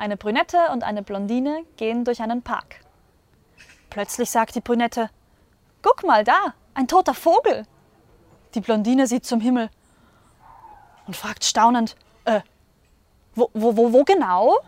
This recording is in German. Eine Brünette und eine Blondine gehen durch einen Park. Plötzlich sagt die Brünette, guck mal da, ein toter Vogel. Die Blondine sieht zum Himmel und fragt staunend, wo genau?